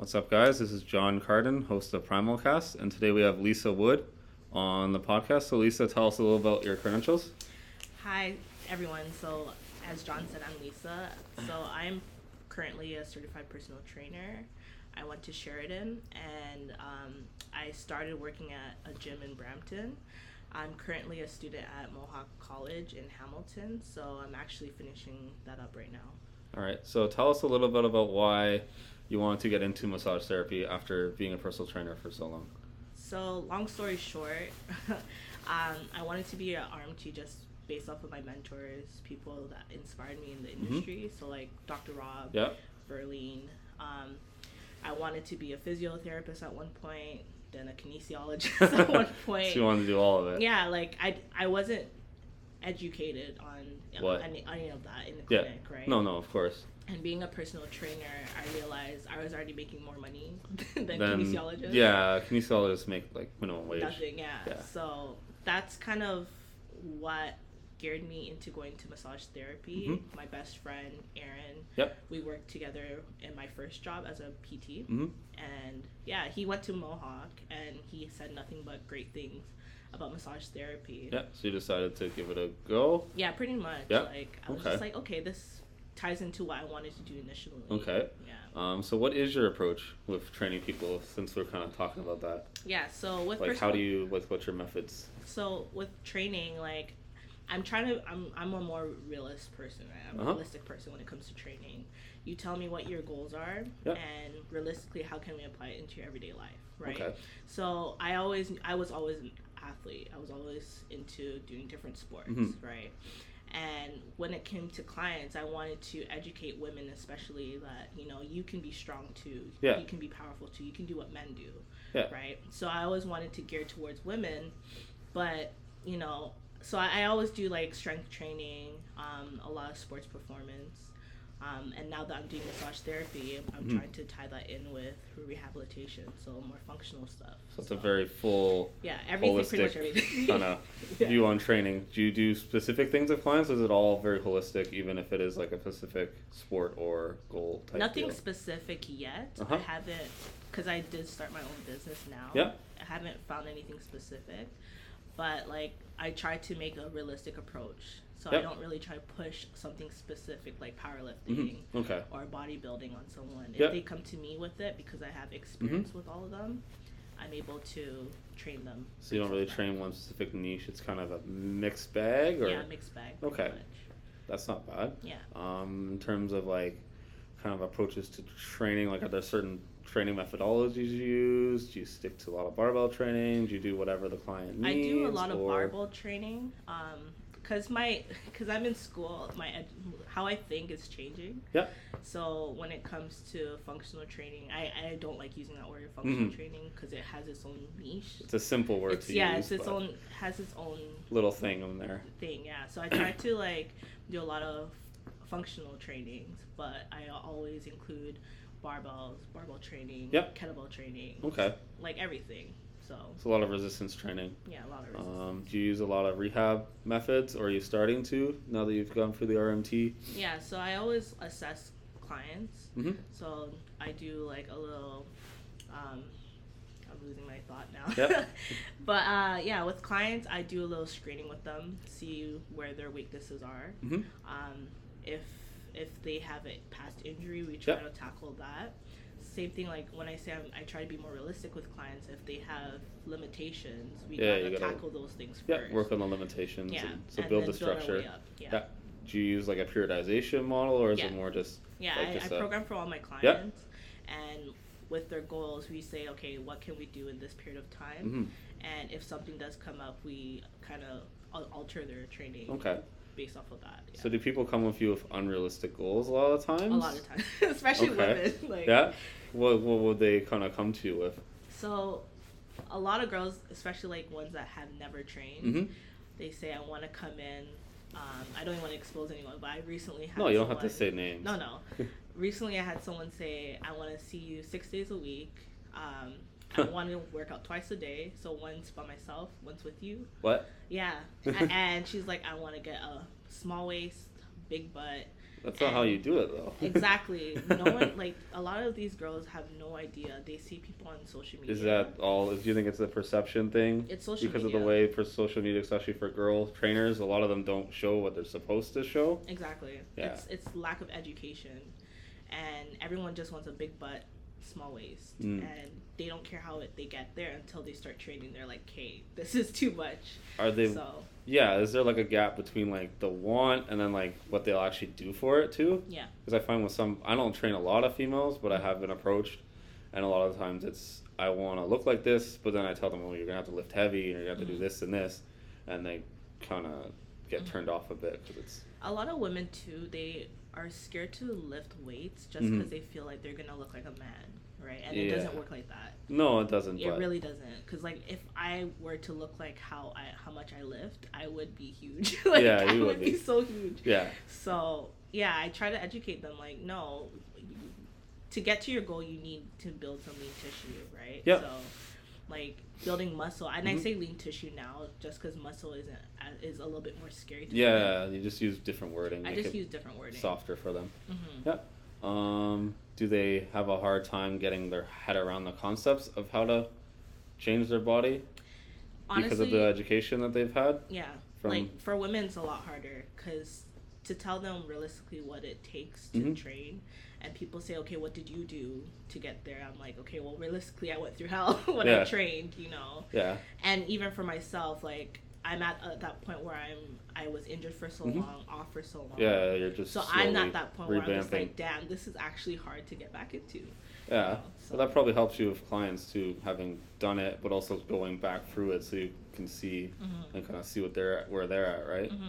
What's up, guys? This is John Carden, host of Primal Cast, and today we have Lisa Wood on the podcast. So, Lisa, tell us a little about your credentials. Hi, everyone. So, as John said, I'm Lisa. So, I'm currently a certified personal trainer. I went to Sheridan, and I started working at a gym in Brampton. I'm currently a student at Mohawk College in Hamilton, so I'm actually finishing that up right now. All right. So, tell us a little bit about why you wanted to get into massage therapy after being a personal trainer for so long? So, long story short, I wanted to be an RMT just based off of my mentors, people that inspired me in the industry. Mm-hmm. So, like Dr. Rob, Berlin. I wanted to be a physiotherapist at one point, then a kinesiologist at one point. So you wanted to do all of it? Yeah, like I wasn't educated on any of that in the clinic, right? No, of course. And being a personal trainer, I realized I was already making more money than kinesiologists. Yeah, kinesiologists make like minimum wage. Nothing, yeah. So that's kind of what geared me into going to massage therapy. Mm-hmm. My best friend, Aaron, we worked together in my first job as a PT. Mm-hmm. And yeah, he went to Mohawk and he said nothing but great things about massage therapy. Yeah, so you decided to give it a go? Yeah, pretty much. Yeah. Like I was just like, okay, this ties into what I wanted to do initially. Okay. Yeah. So what is your approach with training people, since we're kind of talking about that? Yeah, so with what's your methods? So with training, like I'm a more realist person, right? I'm a realistic person when it comes to training. You tell me what your goals are and realistically how can we apply it into your everyday life, right? Okay. So I was always an athlete. I was always into doing different sports, mm-hmm. right? And when it came to clients, I wanted to educate women especially that, you know, you can be strong too. Yeah. You can be powerful too. You can do what men do, right? So I always wanted to gear towards women, but, you know, so I always do, like, strength training, a lot of sports performance. And now that I'm doing massage therapy, I'm mm-hmm. trying to tie that in with rehabilitation, so more functional stuff. So it's a very full, holistic kind of view on training. Do you do specific things with clients, or is it all very holistic, even if it is like a specific sport or goal type Nothing deal? Specific yet. Uh-huh. I haven't, because I did start my own business now. Yep. I haven't found anything specific. But, like, I try to make a realistic approach. So I don't really try to push something specific like powerlifting mm-hmm. Or bodybuilding on someone. If they come to me with it, because I have experience mm-hmm. with all of them, I'm able to train them. So you don't really train one specific niche. It's kind of a mixed bag? Or? Yeah, mixed bag. Okay. Much. That's not bad. Yeah. In terms of, like, kind of approaches to training, like, are there certain training methodologies you use? Do you stick to a lot of barbell training? Do you do whatever the client needs? I do a lot of barbell training because I'm in school, how I think is changing. So when it comes to functional training, I don't like using that word functional mm-hmm. training because it has its own niche. It's a simple word to use. Yeah, has its own little thing on there. So I try to like do a lot of functional trainings, but I always include barbells, barbell training, kettlebell training, like everything. So it's a lot of resistance training. Yeah, a lot of resistance. Do you use a lot of rehab methods, or are you starting to now that you've gone through the RMT? Yeah, so I always assess clients. Mm-hmm. So I do like a little, I'm losing my thought now. Yep. But with clients, I do a little screening with them, see where their weaknesses are. Mm-hmm. If they have a past injury, we try to tackle that. Same thing, like when I say I try to be more realistic with clients, if they have limitations, we gotta tackle those things first. Yeah, work on the limitations. Yeah. So build the structure. Yeah. Do you use like a periodization model, or is it more just... Yeah, I program for all my clients, and with their goals, we say, okay, what can we do in this period of time? Mm-hmm. And if something does come up, we kind of alter their training. Okay. Based off of that. Yeah. So do people come with you with unrealistic goals a lot of times? A lot of times, especially women. Like, what would they kind of come to you with? So a lot of girls, especially like ones that have never trained, mm-hmm. they say, I want to come in. I don't even want to expose anyone, but I recently had someone... No, you don't have to say names. No. Recently I had someone say, I want to see you 6 days a week. I want to work out twice a day, so once by myself, once with you. What? Yeah, and she's like, I want to get a small waist, big butt, That's not how you do it, though. Exactly. No one, like, a lot of these girls have no idea. They see people on social media. Is that all? Do you think it's the perception thing? It's social media. Because of the way for social media, especially for girl trainers, a lot of them don't show what they're supposed to show. Exactly. Yeah. It's lack of education. And everyone just wants a big butt, small waist. Mm. And they don't care how they get there until they start training. They're like, hey, this is too much. Are they... So, yeah, is there like a gap between like the want and then like what they'll actually do for it too? Yeah. Because I find with some, I don't train a lot of females, but I have been approached, and a lot of the times it's, I want to look like this, but then I tell them, well, you're going to have to lift heavy, and you're going to have to do this and this, and they kind of get turned off a bit. Cause it's... A lot of women too, they are scared to lift weights just because they feel like they're going to look like a man. Right, and it doesn't work like that. No, it doesn't. It really doesn't, because like if I were to look like how much I lift, I would be huge. Like, yeah, I would be so huge. Yeah. So yeah, I try to educate them. Like, no, to get to your goal, you need to build some lean tissue, right? Yeah. So like building muscle, and I say lean tissue now just because muscle is a little bit more scary. To me. You just use different wording. I just use different wording. Softer for them. Mm-hmm. Yeah. Do they have a hard time getting their head around the concepts of how to change their body? Honestly, because of the education that they've had? Yeah. Like, for women, it's a lot harder, because to tell them realistically what it takes to train, and people say, okay, what did you do to get there? I'm like, okay, well, realistically, I went through hell when I trained, you know? Yeah. And even for myself, like... I'm at that point where I was injured for so long, off for so long. Yeah, you're just so I'm not that point where I'm just like, damn, this is actually hard to get back into. Yeah, you know, so well, that probably helps you with clients too, having done it, but also going back through it so you can see and kind of see what where they're at, right? Mm-hmm.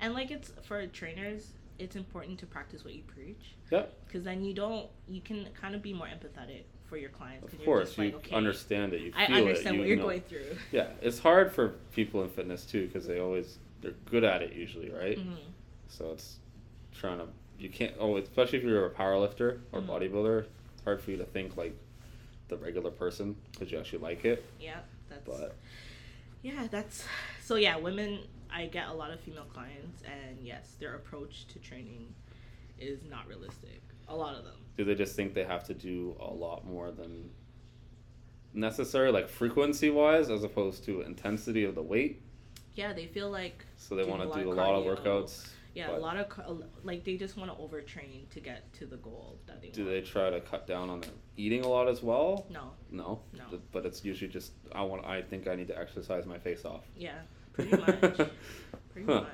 And like it's for trainers, it's important to practice what you preach. Yep. Because then you can kind of be more empathetic for your clients. Of course, just like, you understand it. You feel it. I understand what you're going through. Yeah, it's hard for people in fitness too, because they're good at it usually, right? Mm-hmm. So it's you can't, especially if you're a powerlifter or bodybuilder, it's hard for you to think like the regular person because you actually like it. Yeah, women, I get a lot of female clients, and yes, their approach to training is not realistic. A lot of them. Do they just think they have to do a lot more than necessary, like frequency-wise, as opposed to intensity of the weight? Yeah, they feel like... So they want to do a lot of workouts. Yeah, a lot of... Like, they just want to overtrain to get to the goal that they want. Do they try to cut down on their eating a lot as well? No. But it's usually just, I think I need to exercise my face off. Yeah, pretty much.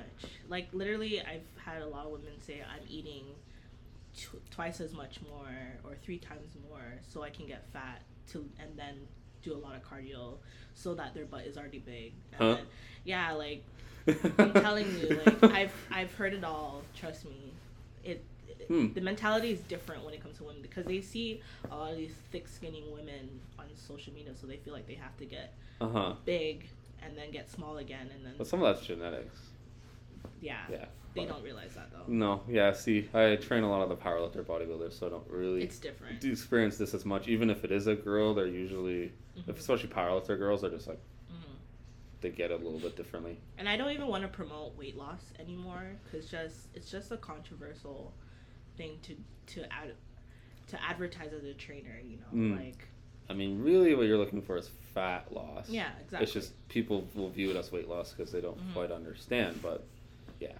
Like, literally, I've had a lot of women say, I'm eating... twice as much more or three times more so I can get fat and then do a lot of cardio so that their butt is already big. And then, yeah, like I'm telling you, like I've heard it all, trust me. The mentality is different when it comes to women, because they see a lot of these thick skinny women on social media, so they feel like they have to get big and then get small again, and then some of that's genetics. Yeah. They don't realize that, though. No, yeah, see, I train a lot of the powerlifter bodybuilders, so I don't really... It's different. ...do experience this as much. Even if it is a girl, they're usually... Especially powerlifter girls, are just like... They get it a little bit differently. And I don't even want to promote weight loss anymore, because it's just a controversial thing to advertise as a trainer, you know? Like... I mean, really what you're looking for is fat loss. Yeah, exactly. It's just people will view it as weight loss because they don't quite understand, but yeah...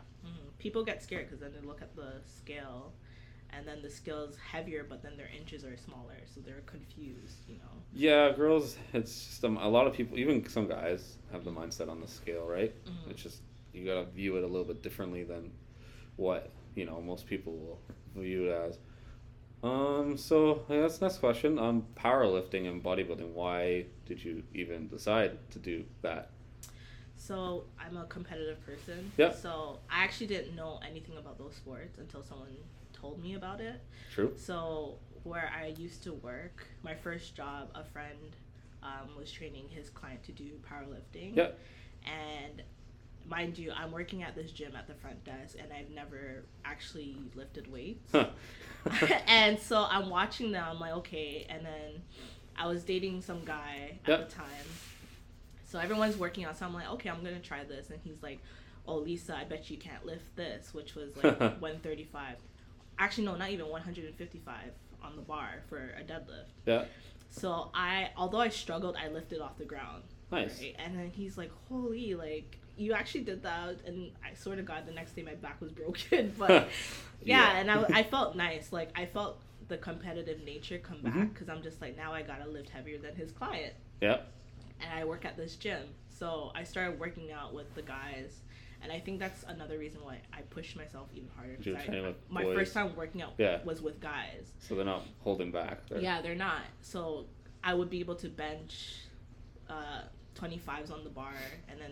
People get scared because then they look at the scale, and then the scale's heavier, but then their inches are smaller, so they're confused, you know? Yeah, girls, it's just a lot of people, even some guys, have the mindset on the scale, right? It's just, you gotta view it a little bit differently than what, you know, most people will view it as. So, I guess next question, powerlifting and bodybuilding, why did you even decide to do that? So I'm a competitive person. Yep. So I actually didn't know anything about those sports until someone told me about it. True. So where I used to work, my first job, a friend was training his client to do powerlifting. Yep. And mind you, I'm working at this gym at the front desk, and I've never actually lifted weights. Huh. And so I'm watching them. I'm like, okay. And then I was dating some guy at the time. So everyone's working out, so I'm like, okay, I'm going to try this. And he's like, oh, Lisa, I bet you can't lift this, which was like 135. Actually, no, not even 155 on the bar for a deadlift. Yeah. So although I struggled, I lifted off the ground. Nice. Right? And then he's like, holy, like, you actually did that. And I swear to God, the next day my back was broken. But yeah, and I felt nice. Like, I felt the competitive nature come back because I'm just like, now I got to lift heavier than his client. Yeah. And I work at this gym. So I started working out with the guys. And I think that's another reason why I pushed myself even harder. My first time working out was with guys. So they're not holding back. Yeah, they're not. So I would be able to bench 25s on the bar, and then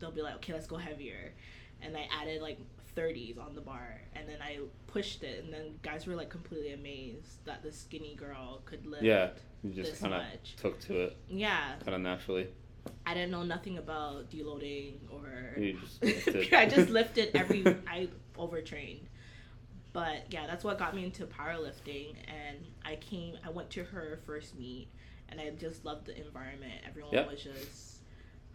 they'll be like, okay, let's go heavier. And I added like 30s on the bar, and then I pushed it, and then guys were like completely amazed that this skinny girl could lift you just kind of took to it. Yeah. Kind of naturally. I didn't know nothing about deloading or... You just lifted. I just lifted I overtrained. But yeah, that's what got me into powerlifting. And I went to her first meet, and I just loved the environment. Everyone was just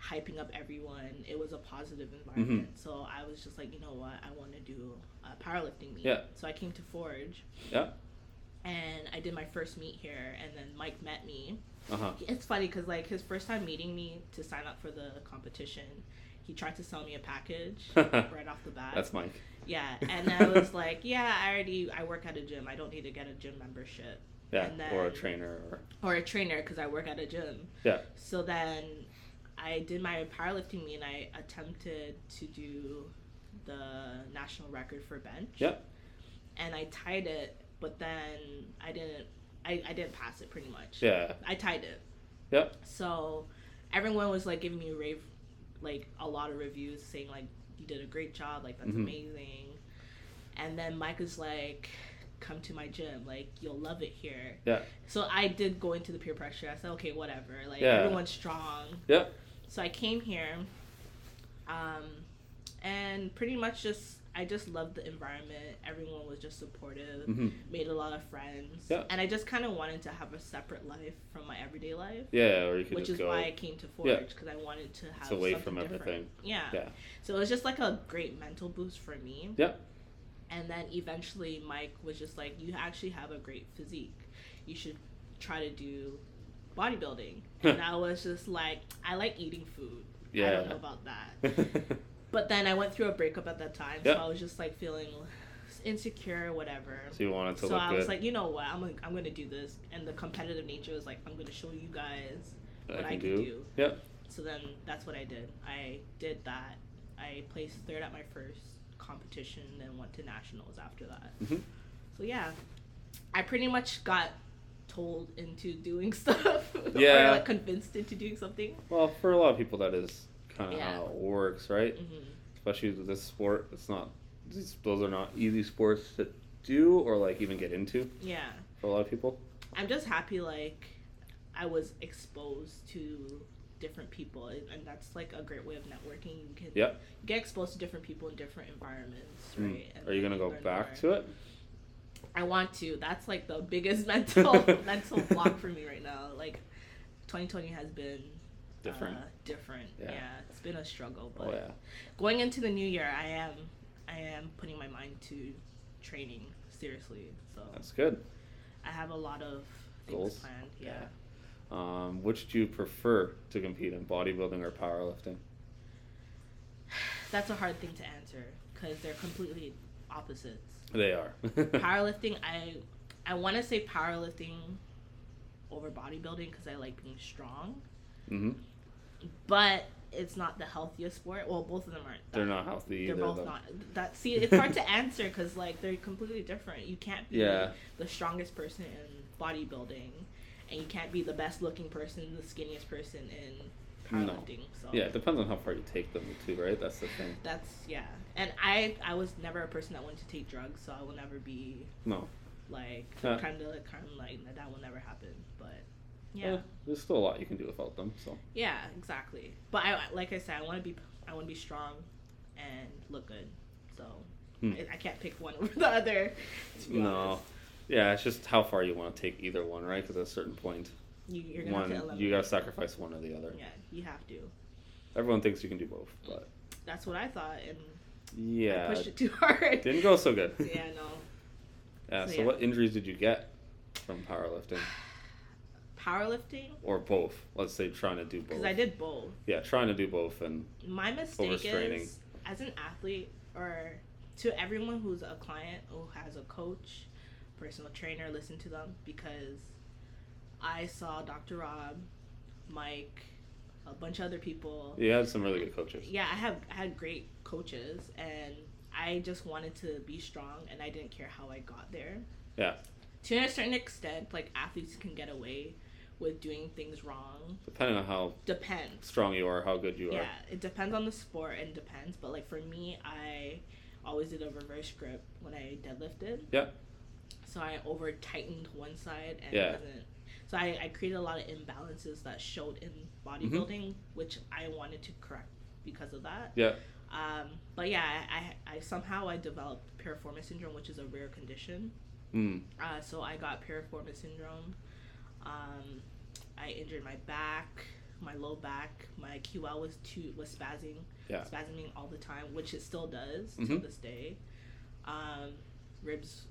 hyping up everyone. It was a positive environment. Mm-hmm. So I was just like, you know what? I want to do a powerlifting meet. Yeah. So I came to Forge. Yeah. And I did my first meet here, and then Mike met me. Uh-huh. It's funny because, like, his first time meeting me to sign up for the competition, he tried to sell me a package right off the bat. That's Mike. Yeah, and I was like, yeah, I work at a gym. I don't need to get a gym membership. Yeah, and then, or a trainer. Or a trainer because I work at a gym. Yeah. So then I did my powerlifting meet, and I attempted to do the national record for bench. Yep. And I tied it, but then I didn't pass it pretty much. Yeah. I tied it. Yep. So everyone was like giving me a lot of reviews saying like, you did a great job. Like, that's amazing. And then Mike is like, come to my gym. Like, you'll love it here. Yeah. So I did go into the peer pressure. I said, okay, whatever. Like, everyone's strong. Yep. So I came here. And pretty much I just loved the environment. Everyone was just supportive, made a lot of friends. Yeah. And I just kind of wanted to have a separate life from my everyday life. Yeah, or you could which just is go. Why I came to Forge, because I wanted to have something different. It's away from everything. Yeah. So it was just like a great mental boost for me. Yep. And then eventually Mike was just like, you actually have a great physique. You should try to do bodybuilding. And I was just like, I like eating food. Yeah. I don't know about that. But then I went through a breakup at that time, so I was just, like, feeling insecure or whatever. So you wanted to look good. So I was like, you know what, I'm going to do this. And the competitive nature was like, I'm going to show you guys what I can do. Yep. So then that's what I did. I did that. I placed third at my first competition and went to nationals after that. Mm-hmm. So, yeah, I pretty much got told into doing stuff or, like, convinced into doing something. Well, for a lot of people that is... kind of how it works, right? Mm-hmm. Especially with this sport, those are not easy sports to do or like even get into. Yeah, for a lot of people. I'm just happy like I was exposed to different people, and that's like a great way of networking. You can get exposed to different people in different environments, right? Mm. Are you gonna go back to it? I want to. That's like the biggest mental block for me right now. Like 2020 has been. Different. Yeah, it's been a struggle, but going into the new year, I am putting my mind to training seriously. So that's good. I have a lot of goals planned. Yeah. Which do you prefer to compete in, bodybuilding or powerlifting? That's a hard thing to answer because they're completely opposites. They are. Powerlifting, I want to say powerlifting over bodybuilding because I like being strong. Mm-hmm. But it's not the healthiest sport. Well, both of them aren't. They're not healthy. They're either, both though. Not. See, it's hard to answer because like they're completely different. You can't be the strongest person in bodybuilding, and you can't be the best-looking person, the skinniest person in powerlifting. No. So yeah, it depends on how far you take them too, right? That's the thing. That's And I was never a person that wanted to take drugs, so I will never be. No. Like kind of like that will never happen, but. Yeah. There's still a lot you can do without them, so. Yeah, exactly. But I, like I said, I want to be strong and look good. So I can't pick one over the other. To be honest. Yeah, it's just how far you want to take either one, right? Because at a certain point, you're gonna have to eliminate. You got to sacrifice one or the other. Yeah, you have to. Everyone thinks you can do both, but. That's what I thought, and I pushed it too hard. Didn't go so good. Yeah, no. So what injuries did you get from powerlifting? Powerlifting? Or both. Let's say trying to do both. Because I did both. Yeah, trying to do both and my mistake is, as an athlete, or to everyone who's a client, who has a coach, personal trainer, listen to them, because I saw Dr. Rob, Mike, a bunch of other people. You had some really good coaches. Yeah, I had great coaches, and I just wanted to be strong, and I didn't care how I got there. Yeah. To a certain extent, like, athletes can get away with doing things wrong. Depending on how strong you are, how good you are. Yeah, it depends on the sport and depends. But, like, for me, I always did a reverse grip when I deadlifted. Yeah. So I over-tightened one side and it wasn't. So I created a lot of imbalances that showed in bodybuilding, which I wanted to correct because of that. Yeah. But yeah, I somehow developed piriformis syndrome, which is a rare condition. Mm. So I got piriformis syndrome. I injured my back, my low back. My QL was spasming all the time, which it still does to this day. Ribs.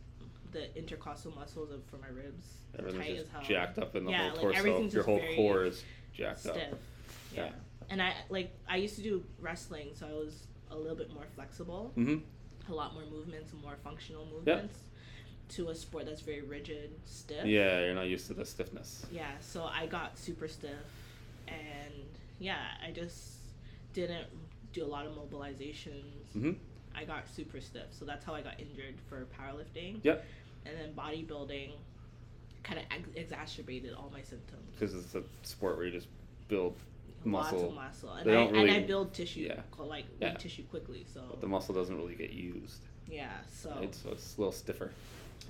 The intercostal muscles for my ribs, everything's tight as hell. Jacked up in the whole torso. Your whole core is jacked stiff. Up. Yeah. And I used to do wrestling, so I was a little bit more flexible. Mm-hmm. A lot more movements, more functional movements to a sport that's very rigid, stiff. Yeah, you're not used to the stiffness. Yeah, so I got super stiff, and I just didn't do a lot of mobilizations. Mm-hmm. I got super stiff, so that's how I got injured for powerlifting. Yep. And then bodybuilding kind of exacerbated all my symptoms. Because it's a sport where you just build muscle. Lots of muscle. And I build tissue, tissue quickly. So. But the muscle doesn't really get used. Yeah, so. Right? So it's a little stiffer.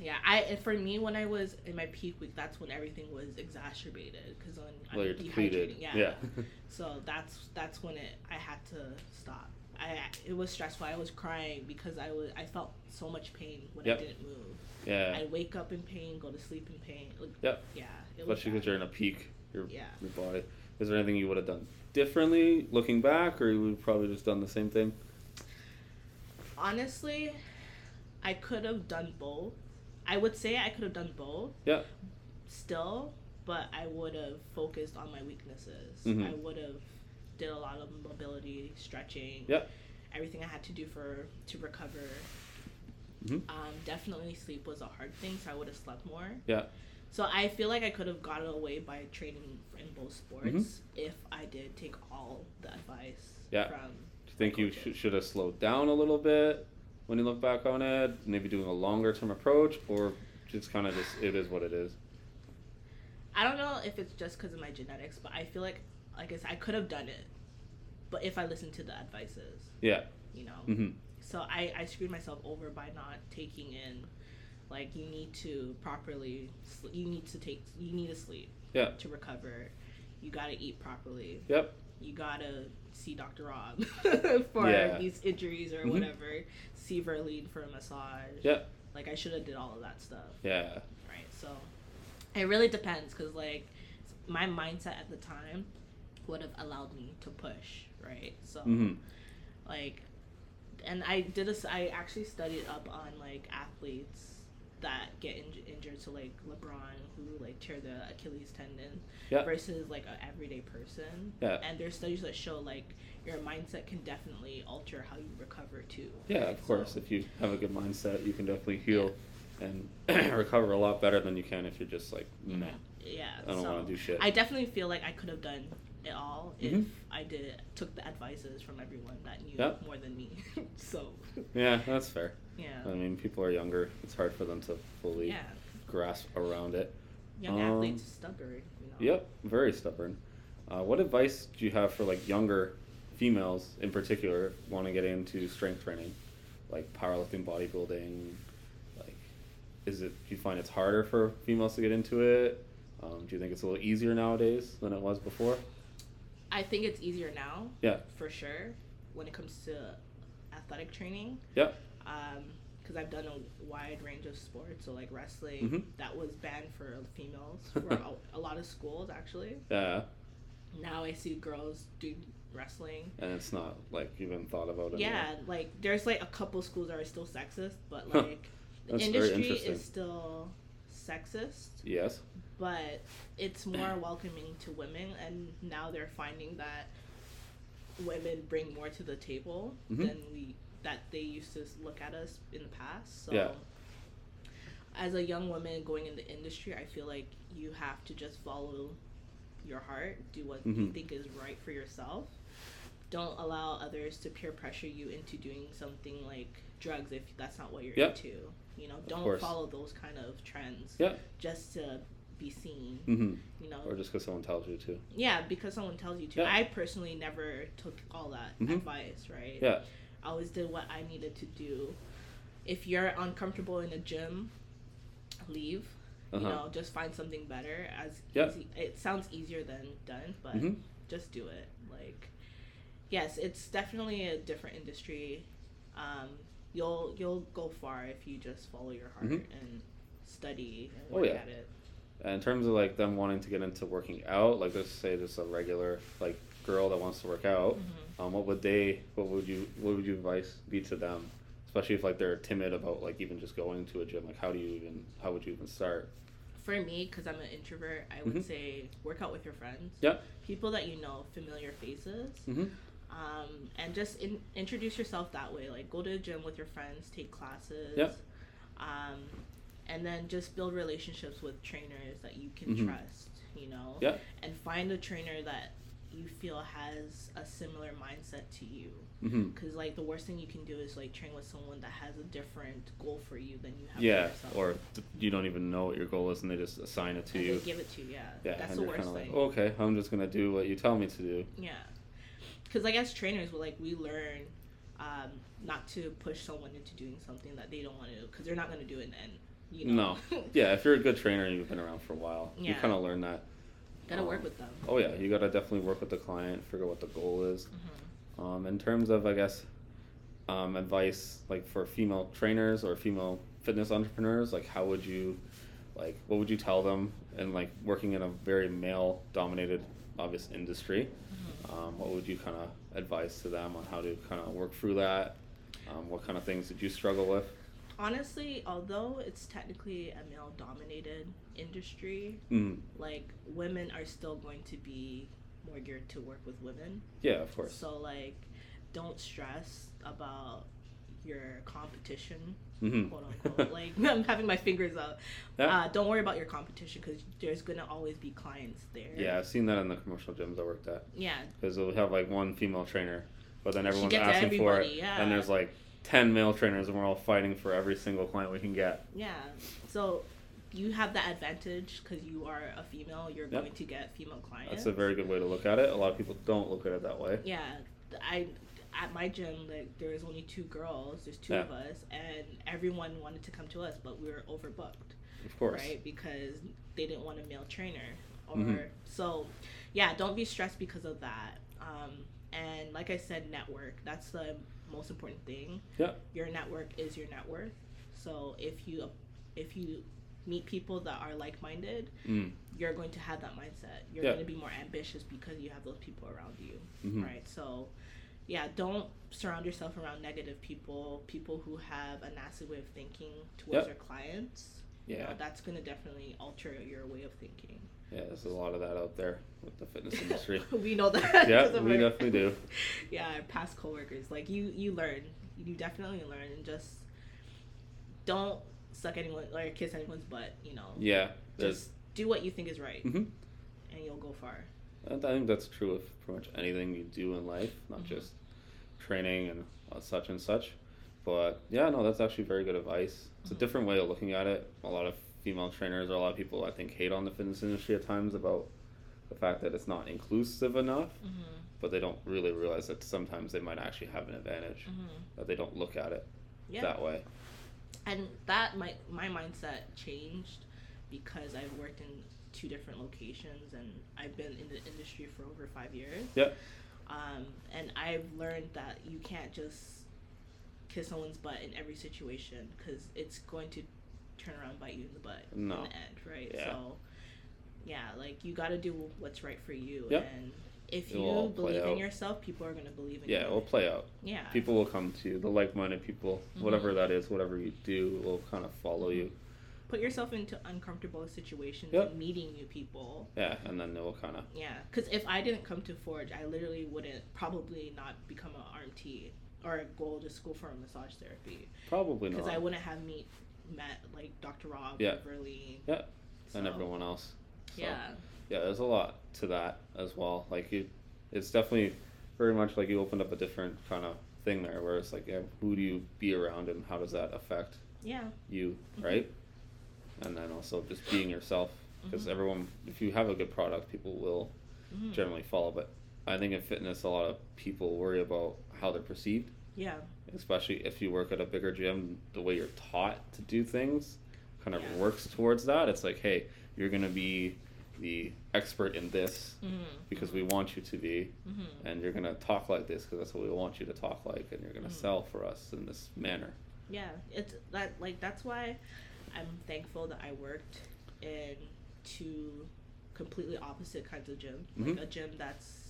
Yeah, for me, when I was in my peak week, that's when everything was exacerbated. Because I'm dehydrating. Yeah. So that's when I had to stop. It was stressful. I was crying because I felt so much pain when I didn't move. Yeah. I'd wake up in pain, go to sleep in pain. Yep. Yeah. Especially because you're in a peak, your body. Is there anything you would have done differently looking back, or you would have probably just done the same thing? Honestly, I could have done both. I would say I could have done both. Yeah. Still, but I would have focused on my weaknesses. Mm-hmm. I would have did a lot of mobility, stretching, everything I had to do to recover. Mm-hmm. Definitely sleep was a hard thing, so I would have slept more. Yeah. So I feel like I could have gotten away by training in both sports if I did take all the advice from. Do you think you should have slowed down a little bit when you look back on it, maybe doing a longer term approach, or just kind of it is what it is? I don't know if it's just because of my genetics, but I feel like I said, I could have done it, but if I listened to the advices, so I screwed myself over by not taking in, like, you need to sleep to recover. You got to eat properly. Yep. You got to see Dr. Rob for these injuries or whatever. See Verlene for a massage. Yep. Like, I should have did all of that stuff. Yeah. Right. So it really depends, because, like, my mindset at the time would have allowed me to push, right? So, and I actually studied up on, like, athletes that get injured, so, like, LeBron, who, like, tear the Achilles tendon versus, like, an everyday person. Yeah. And there's studies that show, like, your mindset can definitely alter how you recover, too. Yeah, right? Of course. If you have a good mindset, you can definitely heal and recover a lot better than you can if you're just, like, nah. Yeah, I don't want to do shit. I definitely feel like I could have done it all if I took the advices from everyone that knew more than me. So. Yeah, that's fair. Yeah. I mean, people are younger. It's hard for them to fully grasp around it. Young athletes are stubborn. You know? Yep, very stubborn. What advice do you have for, like, younger females in particular who want to get into strength training, like powerlifting, bodybuilding? Like, do you find it's harder for females to get into it? Do you think it's a little easier nowadays than it was before? I think it's easier now. Yeah. For sure. When it comes to athletic training. Yeah. Because I've done a wide range of sports. So, like, wrestling, that was banned for females for a lot of schools, actually. Yeah. Now I see girls do wrestling. And it's not, like, even thought about anymore. Yeah. Like, there's, like, a couple schools that are still sexist, but, like... That's industry is still sexist. Yes. But it's more welcoming to women, and now they're finding that women bring more to the table than they used to look at us in the past. So as a young woman going in the industry, I feel like you have to just follow your heart, do what you think is right for yourself. Don't allow others to peer pressure you into doing something like drugs if that's not what you're into. You know, don't follow those kind of trends just to be seen. You know, or just because someone tells you to. Yeah, because someone tells you to. I personally never took all that advice, right? Yeah, I always did what I needed to do. If you're uncomfortable in a gym, leave. You know, just find something better. As easy, it sounds easier than done, but just do it. Like, yes, it's definitely a different industry. You'll go far if you just follow your heart and study and work at it. And in terms of like them wanting to get into working out, like let's say just a regular like girl that wants to work out, what would you advice be to them, especially if like they're timid about like even just going to a gym? Like how would you even start? For me, because I'm an introvert, I would say work out with your friends. Yeah. People that you know, familiar faces. And just introduce yourself that way. Like, go to the gym with your friends, take classes, and then just build relationships with trainers that you can trust, you know, and find a trainer that you feel has a similar mindset to you. Because, like, the worst thing you can do is, like, train with someone that has a different goal for you than you have for yourself. Or you don't even know what your goal is, and they just assign it to you. They give it to you, that's the worst thing. Like, okay, I'm just going to do what you tell me to do. Yeah. Because, like, as trainers, we learn not to push someone into doing something that they don't want to do, because they're not going to do it then, you know? No. Yeah, if you're a good trainer and you've been around for a while, you kind of learn that. Got to work with them. Oh, yeah. You got to definitely work with the client, figure out what the goal is. In terms of, I guess, advice, like, for female trainers or female fitness entrepreneurs, like, how would you, like, what would you tell them in, like, working in a very male-dominated, obvious industry? What would you kind of advise to them on how to kind of work through that? What kind of things did you struggle with? Honestly, although it's technically a male-dominated industry, like, women are still going to be more geared to work with women. Yeah, of course. So, like, don't stress about your competition, quote unquote. Like, I'm having my fingers up. Yeah. Don't worry about your competition, because there's going to always be clients there. Yeah, I've seen that in the commercial gyms I worked at. Yeah. Because they'll have like one female trainer, but then everyone's asking for it. Yeah. And there's like 10 male trainers, and we're all fighting for every single client we can get. Yeah. So you have that advantage because you are a female. You're going to get female clients. That's a very good way to look at it. A lot of people don't look at it that way. Yeah. At my gym, like, there was only two girls. There's two of us, and everyone wanted to come to us, but we were overbooked. Of course, right? Because they didn't want a male trainer, or so. Yeah, don't be stressed because of that. And like I said, network. That's the most important thing. Yeah, your network is your net worth. So if you meet people that are like-minded, you're going to have that mindset. You're going to be more ambitious because you have those people around you, right? So. Yeah, don't surround yourself around negative people, people who have a nasty way of thinking towards their clients. Yeah. You know, that's going to definitely alter your way of thinking. Yeah, there's a lot of that out there with the fitness industry. We know that. Yeah, we definitely do. Yeah, our past coworkers. Like, you learn. You definitely learn, and just don't suck anyone or kiss anyone's butt, you know. Yeah. Just do what you think is right, and you'll go far. I think that's true of pretty much anything you do in life, not just training and such and such. But yeah, no, that's actually very good advice. It's a different way of looking at it. A lot of female trainers, or a lot of people, I think, hate on the fitness industry at times about the fact that it's not inclusive enough, but they don't really realize that sometimes they might actually have an advantage, that they don't look at it that way. And that my mindset changed because I've worked in two different locations, and I've been in the industry for over 5 years. Yep. And I've learned that you can't just kiss someone's butt in every situation, because it's going to turn around and bite you in the butt in the end, right? Yeah. So, yeah, like, you got to do what's right for you, and If you believe in yourself, people are going to believe in you. Yeah, it will play out. Yeah. People will come to you. The like-minded people, mm-hmm. whatever that is, whatever you do, will kind of follow you. Put yourself into uncomfortable situations yep. and meeting new people. Yeah, and then they'll kind of... Yeah, because if I didn't come to Forge, I literally wouldn't probably not become an RMT or go to school for massage therapy. Probably not. Because I wouldn't have met like Dr. Rob yeah. Berlin. Yeah, so, and everyone else. So, yeah, there's a lot to that as well. Like, it's definitely very much like you opened up a different kind of thing there where it's like, yeah, who do you be around and how does that affect you, mm-hmm. right? And then also just being yourself, because mm-hmm. everyone, if you have a good product, people will mm-hmm. generally follow. But I think in fitness, a lot of people worry about how they're perceived. Yeah. Especially if you work at a bigger gym, the way you're taught to do things kind of works towards that. It's like, hey, you're going to be the expert in this mm-hmm. because we want you to be, mm-hmm. and you're going to talk like this because that's what we want you to talk like, and you're going to mm-hmm. sell for us in this manner. Yeah. It's that, like, that's why I'm thankful that I worked in two completely opposite kinds of gyms, like mm-hmm. a gym that's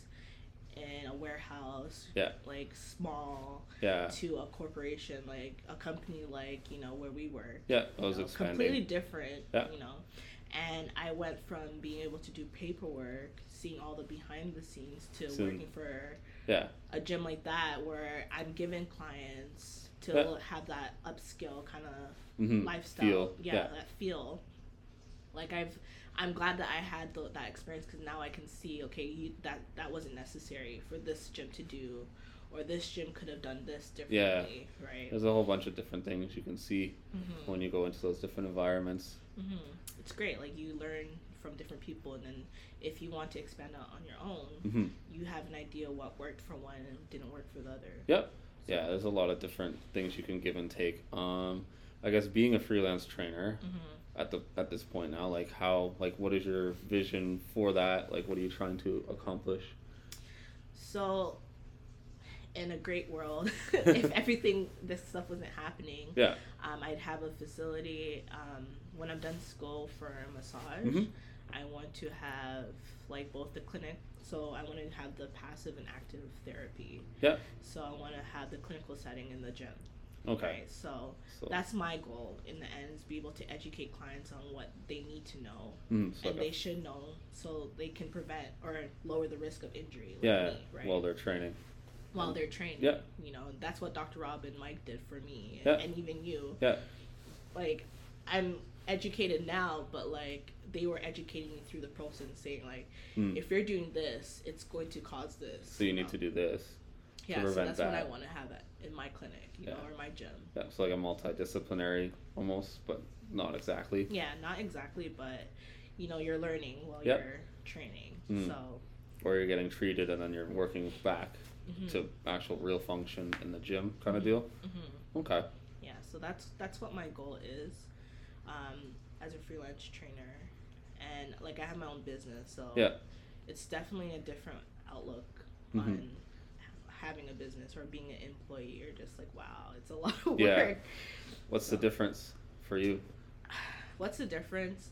in a warehouse, like small, to a corporation, like a company, like, you know, where we were. Yeah, I was expanding. Completely different, you know. And I went from being able to do paperwork, seeing all the behind the scenes, to working for a gym like that where I'm giving clients to have that upscale kind of mm-hmm. lifestyle. Feel. Yeah, that feel. Like, I'm glad that I had that experience, because now I can see, okay, that wasn't necessary for this gym to do, or this gym could have done this differently, right? There's a whole bunch of different things you can see mm-hmm. when you go into those different environments. Mm-hmm. It's great. Like, you learn from different people, and then if you want to expand out on your own, mm-hmm. you have an idea what worked for one and didn't work for the other. Yep. So. Yeah, there's a lot of different things you can give and take. I guess being a freelance trainer... Mm-hmm. At this point now, like, how, like, what is your vision for that? Like, what are you trying to accomplish? So, in a great world, if this stuff wasn't happening, I'd have a facility. When I'm done school for massage, mm-hmm. I want to have, like, both the clinic. So I want to have the passive and active therapy. Yeah. So I want to have the clinical setting in the gym. Okay. Right, so that's my goal in the end, is be able to educate clients on what they need to know and they should know, so they can prevent or lower the risk of injury. Like while they're training. Yeah. You know, that's what Dr. Rob and Mike did for me and even you. Yeah. Like, I'm educated now, but, like, they were educating me through the process, saying, like, if you're doing this, it's going to cause this. So you need to do this. Yeah, so that's what I want to have in my clinic, you know, or my gym. Yeah, so like a multidisciplinary almost, but not exactly. Yeah, not exactly, but, you know, you're learning while you're training, so. Or you're getting treated and then you're working back mm-hmm. to actual real function in the gym kind of deal? Mm-hmm. Okay. Yeah, so that's what my goal is as a freelance trainer. And, like, I have my own business, so it's definitely a different outlook mm-hmm. on having a business or being an employee. Or just like, wow, it's a lot of work. Yeah. What's the difference for you? What's the difference?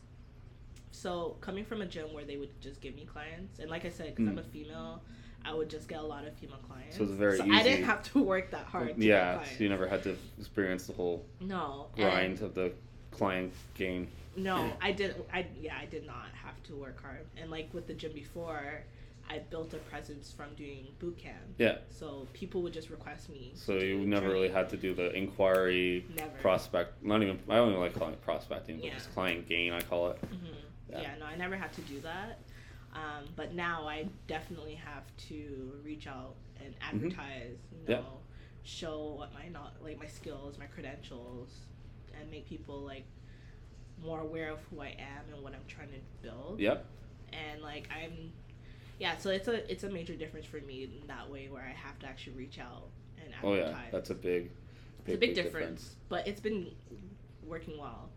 So, coming from a gym where they would just give me clients, and like I said, because I'm a female, I would just get a lot of female clients. So it's very easy. I didn't have to work that hard to get clients. So you never had to experience the whole grind of the client gain. No, I didn't. I did not have to work hard. And like with the gym before, I built a presence from doing boot camp. Yeah. So people would just request me. So you never really had to do the inquiry, prospect. Not even. I don't even like calling it prospecting, but just client gain, I call it. Mm-hmm. No, I never had to do that. But now I definitely have to reach out and advertise. Mm-hmm. You know, show what my skills, my credentials, and make people like more aware of who I am and what I'm trying to build. Yep. And like so it's a major difference for me in that way, where I have to actually reach out and advertise. Oh yeah, that's a big difference. But it's been working well.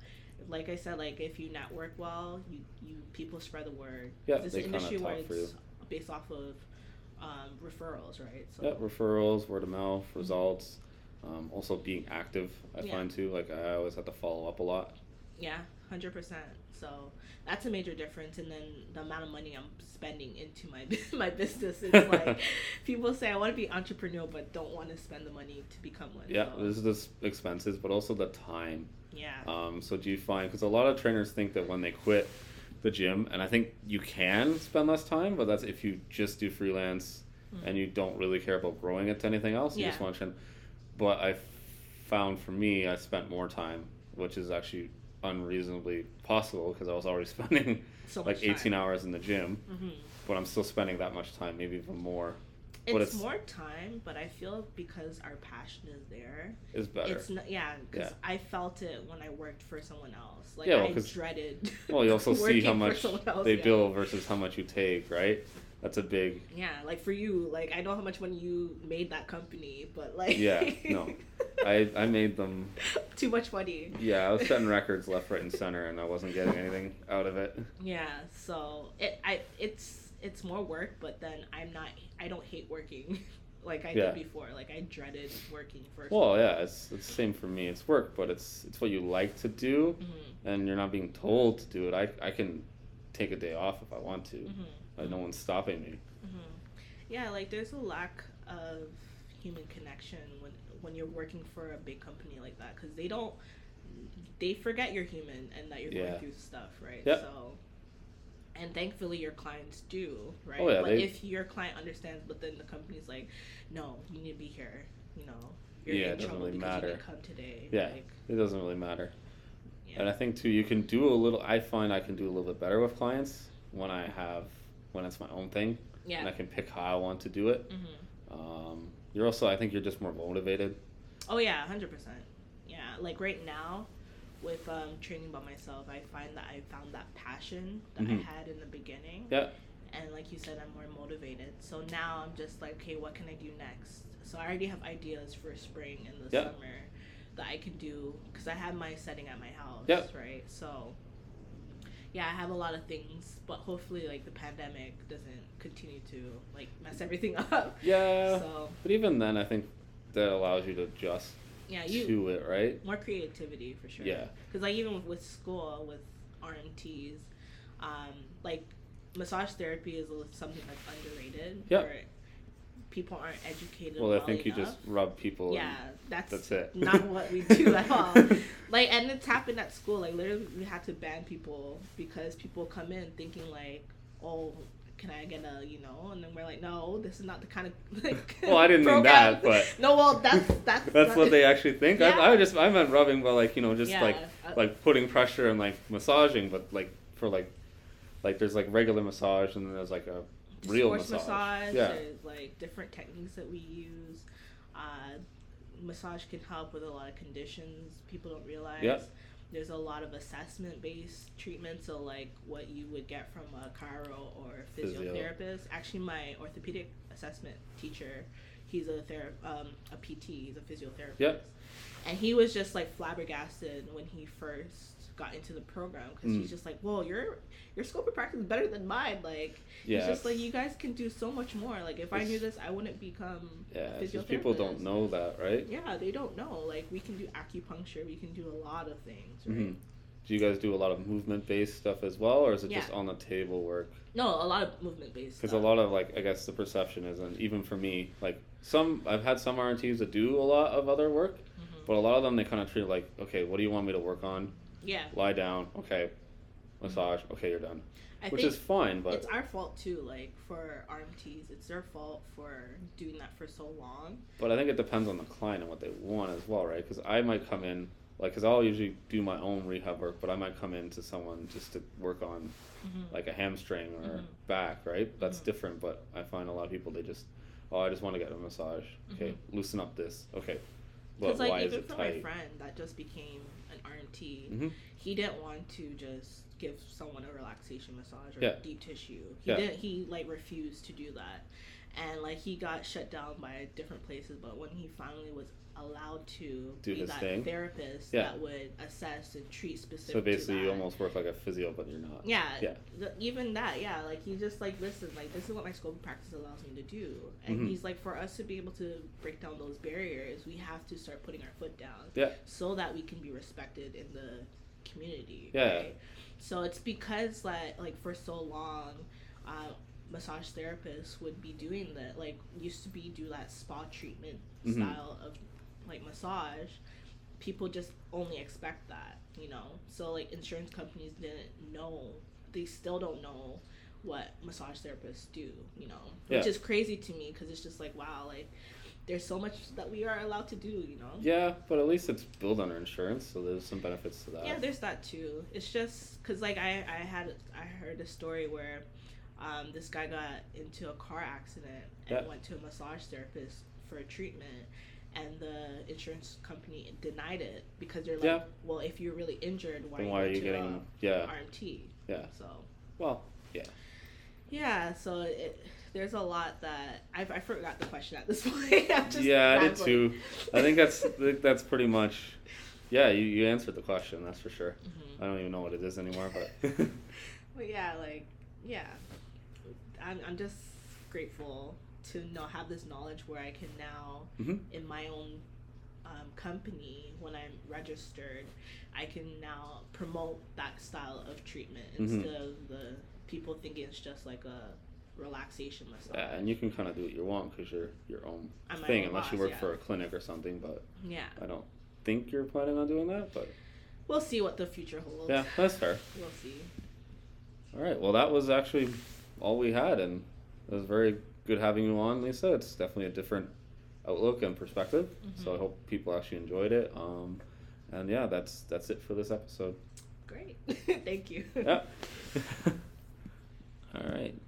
Like I said, like if you network well, you people spread the word. Yeah, this industry where it's based off of referrals, right? So referrals, word of mouth, results. Also being active, I find too. Like I always have to follow up a lot. Yeah. 100%. So that's a major difference. And then the amount of money I'm spending into my business is like, people say I want to be entrepreneurial but don't want to spend the money to become one. Yeah, so there's just expenses, but also the time. Yeah. So do you find, because a lot of trainers think that when they quit the gym, and I think you can spend less time, but that's if you just do freelance and you don't really care about growing it to anything else. You just want to train. But I found for me, I spent more time, which is actually unreasonably possible because I was already spending so like 18 hours in the gym, but I'm still spending that much time, maybe even more. It's more time, but I feel because our passion is there, it's better. It's not, because I felt it when I worked for someone else. Like, I dreaded. Well, you also see how much they bill versus how much you take, right? That's a big. Yeah, like for you, like I know how much money you made that company, but like. Yeah, no, I made them. Too much money. Yeah, I was setting records left, right, and center, and I wasn't getting anything out of it. Yeah, so it's more work, but then I don't hate working like I did before. Like I dreaded working for. Well, yeah, it's the same for me. It's work, but it's what you like to do, and you're not being told to do it. I can take a day off if I want to. Like, no one's stopping me. Yeah, like there's a lack of human connection when you're working for a big company like that, because they forget you're human and that you're going through stuff, right? Yep. So. And thankfully your clients do, right? Oh, yeah, like if your client understands, but then the company's like, no, you need to be here, you know. You're in trouble really because you didn't come today. Yeah, like, it doesn't really matter. Yeah. And I think too, you can do I find I can do a little bit better with clients when it's my own thing. Yeah. And I can pick how I want to do it. You're also, I think you're just more motivated. Oh yeah, 100%. Yeah, like right now, with training by myself, I found that passion that I had in the beginning. Yeah. And like you said, I'm more motivated. So now I'm just like, okay, what can I do next? So I already have ideas for spring and the summer that I can do, because I have my setting at my house, right? So yeah, I have a lot of things, but hopefully like the pandemic doesn't continue to like mess everything up. Yeah. So. But even then, I think that allows you to adjust. Yeah, to it, right? More creativity for sure. Yeah. Because like even with school, with RMTs, like massage therapy is something that's underrated. Yeah. People aren't educated. Well, I think enough. You just rub people. Yeah, that's it. Not what we do at all. Like, and it's happened at school. Like, literally, we had to ban people because people come in thinking like, oh, can I get a, you know, and then we're like, no, this is not the kind of, like, well, I didn't mean that, but. No, well, that's what they actually think. Yeah. I meant rubbing, but, like, you know, just, like, putting pressure and, like, massaging, but, like, for, like, there's, like, regular massage, and then there's, like, a real massage. Yeah. There's, like, different techniques that we use. Massage can help with a lot of conditions people don't realize. Yeah. There's a lot of assessment-based treatment, so like what you would get from a chiro or physiotherapist. Actually, my orthopedic assessment teacher, he's a PT, he's a physiotherapist. Yep. And he was just like flabbergasted when he first got into the program, because he's just like, whoa, your scope of practice is better than mine. Like, he's just like, you guys can do so much more. Like, if I knew this, I wouldn't become a physiotherapist. Yeah, people don't know that, right? Yeah, they don't know. Like, we can do acupuncture. We can do a lot of things, right? Do you guys do a lot of movement-based stuff as well, or is it just on the table work? No, a lot of movement-based stuff. Because a lot of, like, I guess the perception isn't, even for me, like, I've had some RMTs that do a lot of other work, but a lot of them, they kind of treat like, okay, what do you want me to work on? Yeah. Lie down. Okay. Massage. Okay, you're done. Which is fine, but it's our fault too. Like for RMTs, it's their fault for doing that for so long. But I think it depends on the client and what they want as well, right? Because I might come in, like, because I'll usually do my own rehab work, but I might come in to someone just to work on like a hamstring or back, right? That's different, but I find a lot of people, they just, oh, I just want to get a massage. Okay, loosen up this. Okay, but like, why is it tight? Because like even for my friend that just became RMT, he didn't want to just give someone a relaxation massage or deep tissue. He like refused to do that, and like he got shut down by different places. But when he finally was allowed to be that thing. Therapist that would assess and treat specific. So basically, you almost work like a physio, but you're not. Yeah, yeah. Even that, yeah. Like he just like, listen, like this is what my scope of practice allows me to do, and he's like, for us to be able to break down those barriers, we have to start putting our foot down. Yeah. So that we can be respected in the community. Yeah. Right? So it's because like for so long, massage therapists would be doing that. Like used to be do that spa treatment mm-hmm. style of like massage. People just only expect that, you know. So like insurance companies didn't know. They still don't know what massage therapists do, you know, which is crazy to me because it's just like, wow, like there's so much that we are allowed to do, you know. Yeah, but at least it's billed under insurance, so there's some benefits to that. Yeah, there's that too. It's just because like I heard a story where this guy got into a car accident and went to a massage therapist for a treatment, and the insurance company denied it because they're like, well, if you're really injured, why are you getting RMT? Yeah. So. Well. Yeah. Yeah, so there's a lot that I forgot the question at this point. I did too. I think that's pretty much. Yeah, you answered the question. That's for sure. Mm-hmm. I don't even know what it is anymore, but. But yeah, like I'm just grateful to have this knowledge where I can now mm-hmm. in my own company when I'm registered, I can now promote that style of treatment instead mm-hmm. of the. People think it's just like a relaxation massage. Yeah, and you can kind of do what you want because you're your own thing, unless you work for a clinic or something. But I don't think you're planning on doing that. But we'll see what the future holds. Yeah, that's fair. We'll see. All right. Well, that was actually all we had, and it was very good having you on, Lisa. It's definitely a different outlook and perspective. Mm-hmm. So I hope people actually enjoyed it. And yeah, that's it for this episode. Great. Thank you. Yeah. All right.